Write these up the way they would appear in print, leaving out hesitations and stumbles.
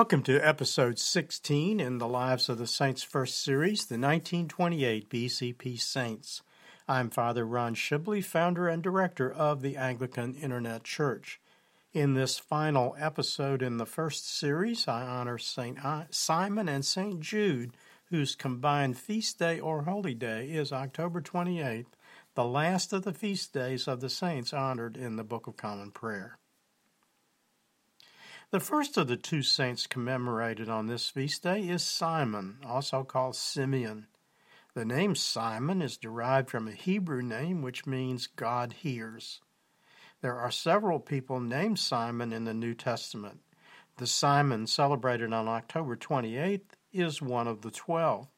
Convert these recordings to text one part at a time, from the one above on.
Welcome to episode 16 in the Lives of the Saints first series, the 1928 BCP Saints. I'm Father Ron Shibley, founder and director of the Anglican Internet Church. In this final episode in the first series, I honor St. Simon and St. Jude, whose combined feast day or holy day is October 28th, the last of the feast days of the saints honored in the Book of Common Prayer. The first of the two saints commemorated on this feast day is Simon, also called Simeon. The name Simon is derived from a Hebrew name which means God hears. There are several people named Simon in the New Testament. The Simon celebrated on October 28th is one of the 12.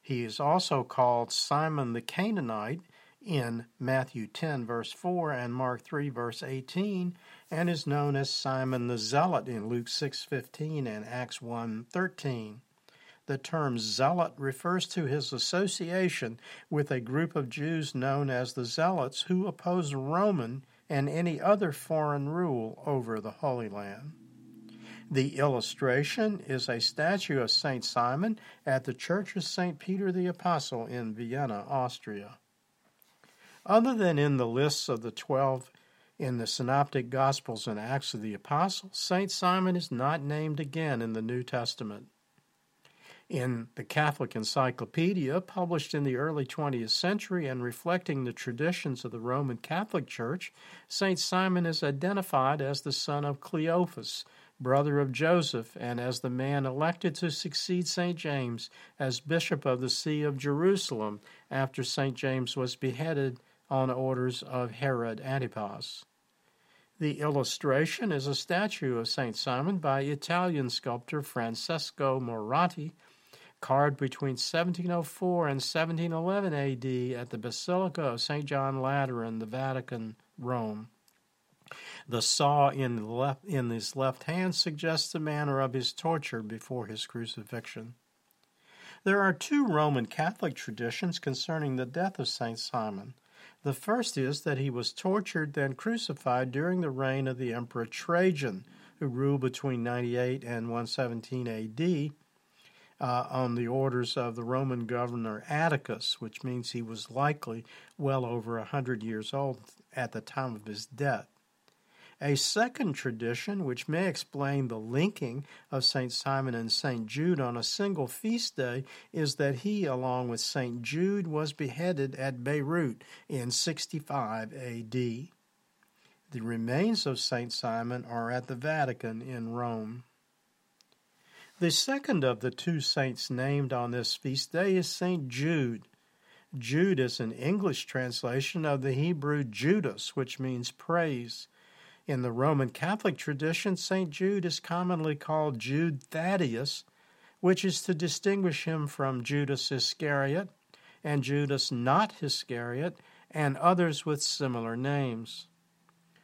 He is also called Simon the Canaanite in Matthew 10, verse 4, and Mark 3, verse 18, and is known as Simon the Zealot in Luke 6:15 and Acts 1:13. The term zealot refers to his association with a group of Jews known as the Zealots who opposed Roman and any other foreign rule over the Holy Land. The illustration is a statue of St. Simon at the Church of St. Peter the Apostle in Vienna, Austria. Other than in the lists of the 12 in the Synoptic Gospels and Acts of the Apostles, St. Simon is not named again in the New Testament. In the Catholic Encyclopedia, published in the early 20th century and reflecting the traditions of the Roman Catholic Church, St. Simon is identified as the son of Cleophas, brother of Joseph, and as the man elected to succeed St. James as Bishop of the See of Jerusalem after St. James was beheaded on orders of Herod Antipas. The illustration is a statue of St. Simon by Italian sculptor Francesco Moratti, carved between 1704 and 1711 AD at the Basilica of St. John Lateran, the Vatican, Rome. The saw in his left hand suggests the manner of his torture before his crucifixion. There are two Roman Catholic traditions concerning the death of St. Simon. The first is that he was tortured, then crucified during the reign of the Emperor Trajan, who ruled between 98 and 117 AD on the orders of the Roman governor Atticus, which means he was likely well over 100 years old at the time of his death. A second tradition, which may explain the linking of St. Simon and St. Jude on a single feast day, is that he, along with St. Jude, was beheaded at Beirut in 65 AD. The remains of St. Simon are at the Vatican in Rome. The second of the two saints named on this feast day is St. Jude. Jude is an English translation of the Hebrew Judas, which means praise. In the Roman Catholic tradition, St. Jude is commonly called Jude Thaddeus, which is to distinguish him from Judas Iscariot and Judas not Iscariot and others with similar names.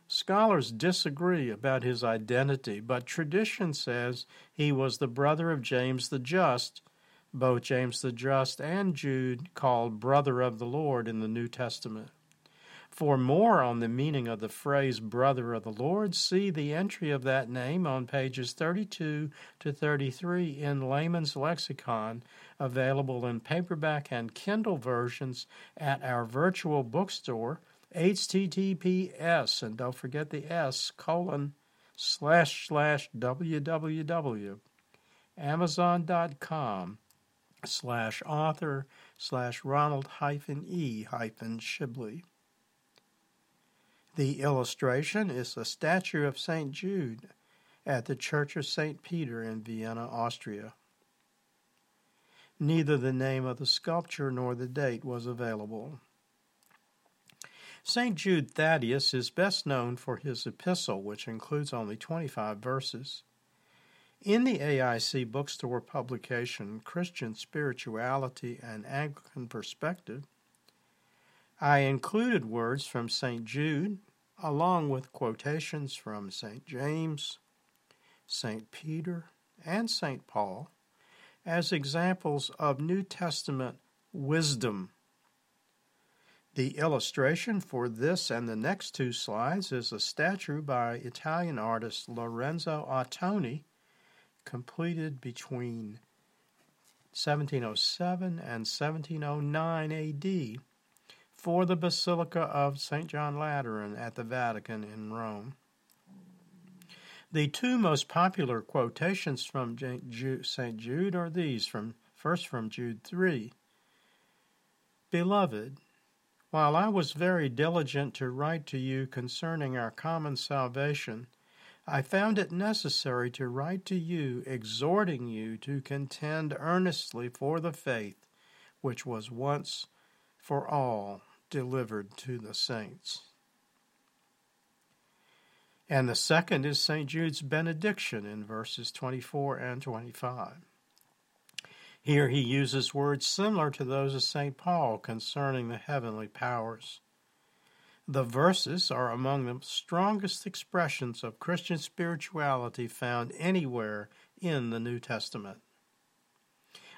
Scholars disagree about his identity, but tradition says he was the brother of James the Just, both James the Just and Jude called brother of the Lord in the New Testament. For more on the meaning of the phrase brother of the Lord, see the entry of that name on pages 32 to 33 in Layman's Lexicon, available in paperback and Kindle versions at our virtual bookstore, https, and don't forget the S, / www.amazon.com/author/Ronald-E-Shibley. The illustration is a statue of St. Jude at the Church of St. Peter in Vienna, Austria. Neither the name of the sculpture nor the date was available. St. Jude Thaddeus is best known for his epistle, which includes only 25 verses. In the AIC bookstore publication, Christian Spirituality and Anglican Perspective, I included words from St. Jude, along with quotations from St. James, St. Peter, and St. Paul, as examples of New Testament wisdom. The illustration for this and the next two slides is a statue by Italian artist Lorenzo Ottoni, completed between 1707 and 1709 A.D. for the Basilica of St. John Lateran at the Vatican in Rome. The two most popular quotations from St. Jude are these, from Jude 3. Beloved, while I was very diligent to write to you concerning our common salvation, I found it necessary to write to you, exhorting you to contend earnestly for the faith which was once for all delivered to the saints. And the second is St. Jude's benediction in verses 24 and 25. Here he uses words similar to those of St. Paul concerning the heavenly powers. The verses are among the strongest expressions of Christian spirituality found anywhere in the New Testament.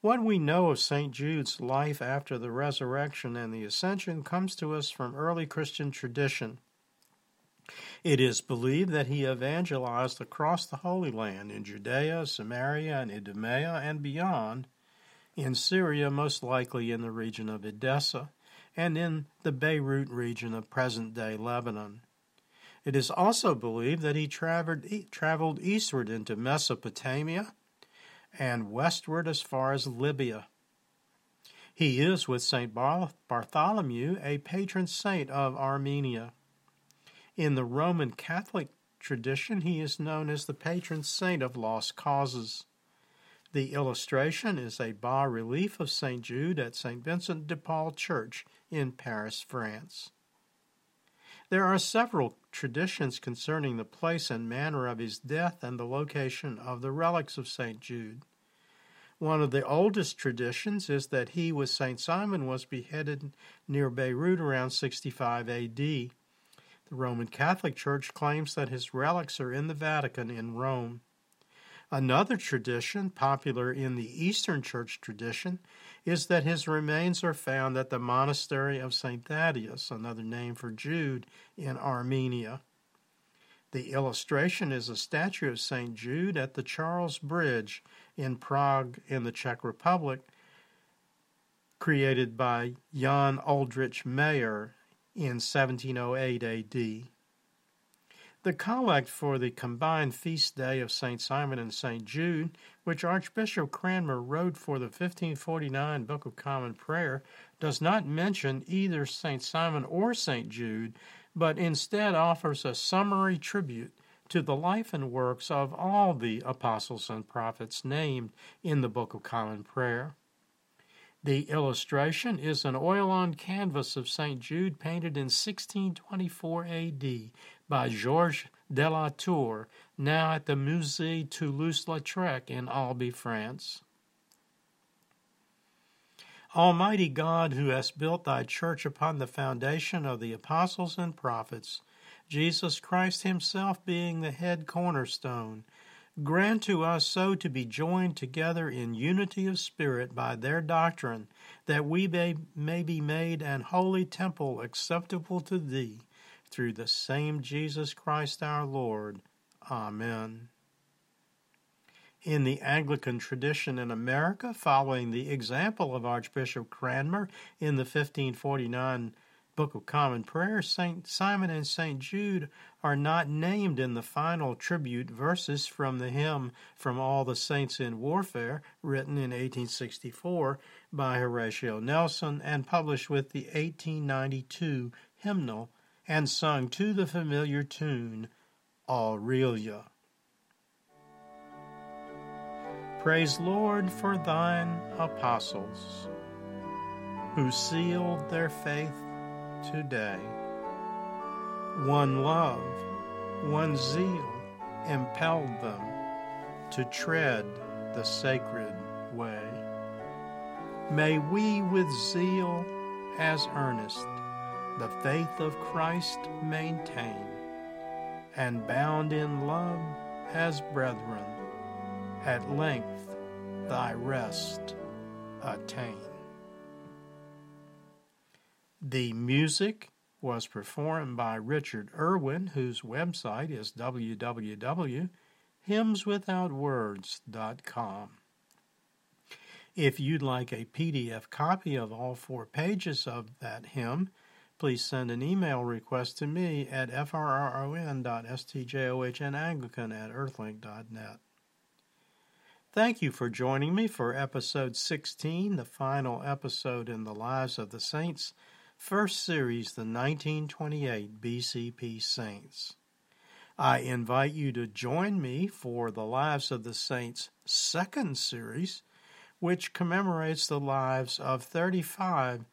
What we know of St. Jude's life after the resurrection and the ascension comes to us from early Christian tradition. It is believed that he evangelized across the Holy Land in Judea, Samaria, and Idumea, and beyond, in Syria, most likely in the region of Edessa, and in the Beirut region of present-day Lebanon. It is also believed that he traveled eastward into Mesopotamia and westward as far as Libya. He is, with Saint Bartholomew, a patron saint of Armenia. In the Roman Catholic tradition, he is known as the patron saint of lost causes. The illustration is a bas-relief of St. Jude at St. Vincent de Paul Church in Paris, France. There are several traditions concerning the place and manner of his death and the location of the relics of St. Jude. One of the oldest traditions is that he, with St. Simon, was beheaded near Beirut around 65 A.D. The Roman Catholic Church claims that his relics are in the Vatican in Rome. Another tradition, popular in the Eastern Church tradition, is that his remains are found at the Monastery of St. Thaddeus, another name for Jude, in Armenia. The illustration is a statue of St. Jude at the Charles Bridge in Prague in the Czech Republic, created by Jan Aldrich Mayer in 1708 A.D. The collect for the combined feast day of St. Simon and St. Jude, which Archbishop Cranmer wrote for the 1549 Book of Common Prayer, does not mention either St. Simon or St. Jude, but instead offers a summary tribute to the life and works of all the apostles and prophets named in the Book of Common Prayer. The illustration is an oil-on canvas of St. Jude painted in 1624 A.D. by Georges de la Tour, now at the Musée Toulouse-Lautrec in Albi, France. Almighty God, who hast built thy church upon the foundation of the apostles and prophets, Jesus Christ himself being the head cornerstone, grant to us so to be joined together in unity of spirit by their doctrine, that we may be made an holy temple acceptable to thee, through the same Jesus Christ our Lord. Amen. In the Anglican tradition in America, following the example of Archbishop Cranmer in the 1549 Book of Common Prayer, St. Simon and St. Jude are not named in the final tribute verses from the hymn From All the Saints in Warfare, written in 1864 by Horatio Nelson and published with the 1892 hymnal and sung to the familiar tune, Aurelia. Praise, Lord, for thine apostles, who sealed their faith today. One love, one zeal impelled them to tread the sacred way. May we with zeal as earnest the faith of Christ maintain, and bound in love as brethren, at length thy rest attain. The music was performed by Richard Irwin, whose website is www.hymnswithoutwords.com. If you'd like a PDF copy of all 4 pages of that hymn, please send an email request to me at frron.stjohnanglican@earthlink.net. Thank you for joining me for episode 16, the final episode in the Lives of the Saints, first series, the 1928 BCP Saints. I invite you to join me for the Lives of the Saints second series, which commemorates the lives of 35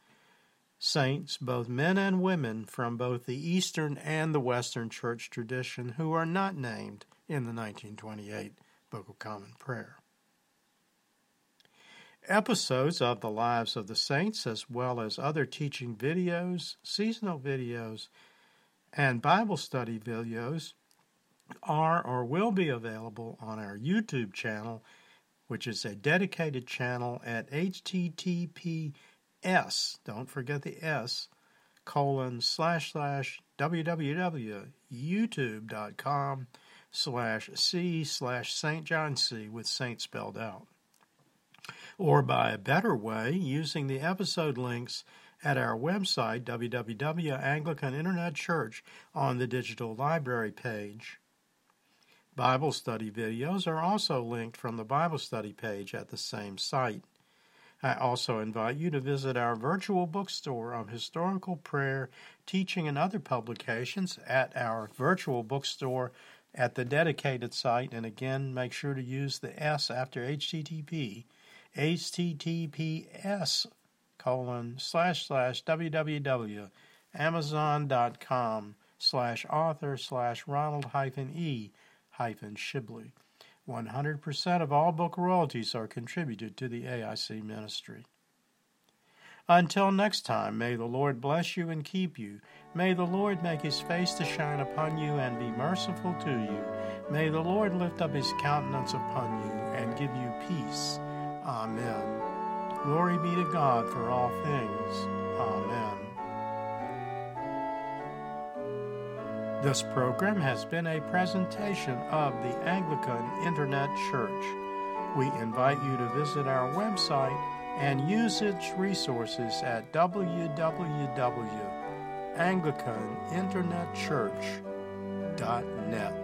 saints, both men and women, from both the Eastern and the Western Church tradition who are not named in the 1928 Book of Common Prayer. Episodes of the Lives of the Saints, as well as other teaching videos, seasonal videos, and Bible study videos, are or will be available on our YouTube channel, which is a dedicated channel at https, don't forget the S, www.youtube.com/C/St. John C, with saint spelled out. Or by a better way, using the episode links at our website, www.Anglican Internet Church, on the digital library page. Bible study videos are also linked from the Bible study page at the same site. I also invite you to visit our virtual bookstore of historical prayer, teaching, and other publications at our virtual bookstore at the dedicated site. And again, make sure to use the S after HTTP, https://www.amazon.com/author/Ronald-E-Shibley. 100% of all book royalties are contributed to the AIC ministry. Until next time, may the Lord bless you and keep you. May the Lord make his face to shine upon you and be merciful to you. May the Lord lift up his countenance upon you and give you peace. Amen. Glory be to God for all things. Amen. This program has been a presentation of the Anglican Internet Church. We invite you to visit our website and use its resources at www.anglicaninternetchurch.net.